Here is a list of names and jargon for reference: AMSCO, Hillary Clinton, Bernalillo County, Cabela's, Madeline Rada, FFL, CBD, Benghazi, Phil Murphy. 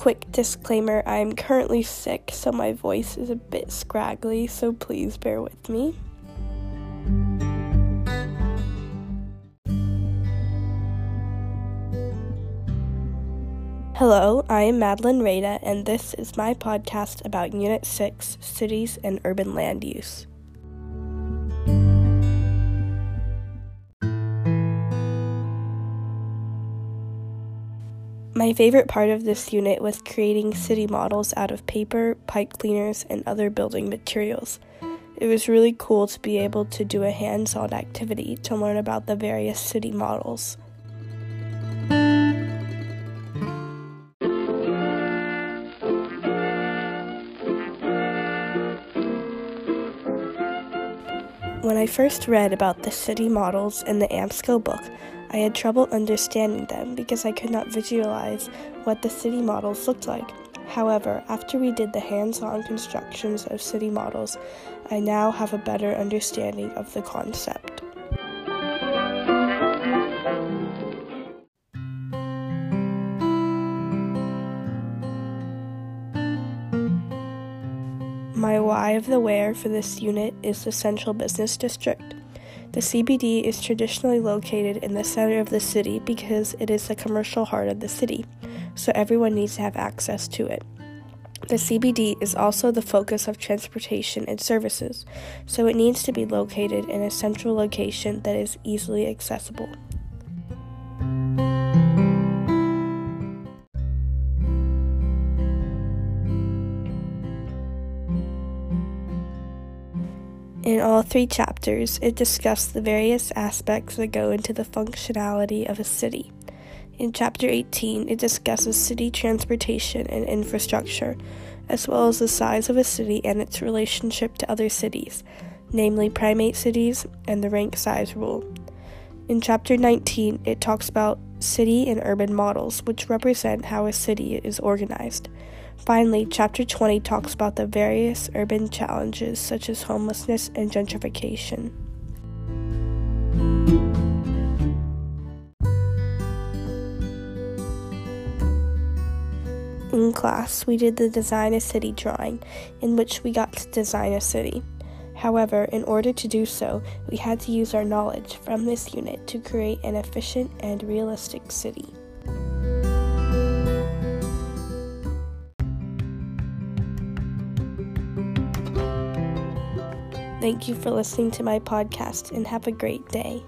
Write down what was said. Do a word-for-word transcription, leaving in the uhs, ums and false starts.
quick disclaimer, I'm currently sick, so my voice is a bit scraggly, so please bear with me. Hello, I am Madeline Rada, and this is my podcast about Unit six, Cities and Urban Land Use. My favorite part of this unit was creating city models out of paper, pipe cleaners, and other building materials. It was really cool to be able to do a hands-on activity to learn about the various city models. When I first read about the city models in the AMSCO book, I had trouble understanding them because I could not visualize what the city models looked like. However, after we did the hands-on constructions of city models, I now have a better understanding of the concept. My why of the where for this unit is the Central Business District. The C B D is traditionally located in the center of the city because it is the commercial heart of the city, so everyone needs to have access to it. The C B D is also the focus of transportation and services, so it needs to be located in a central location that is easily accessible. In all three chapters, it discussed the various aspects that go into the functionality of a city. In Chapter eighteen, it discusses city transportation and infrastructure, as well as the size of a city and its relationship to other cities, namely primate cities and the rank size rule. In Chapter nineteen, it talks about city and urban models, which represent how a city is organized. Finally, Chapter twenty talks about the various urban challenges such as homelessness and gentrification. In class, we did the Design a City drawing, in which we got to design a city. However, in order to do so, we had to use our knowledge from this unit to create an efficient and realistic city. Thank you for listening to my podcast and have a great day.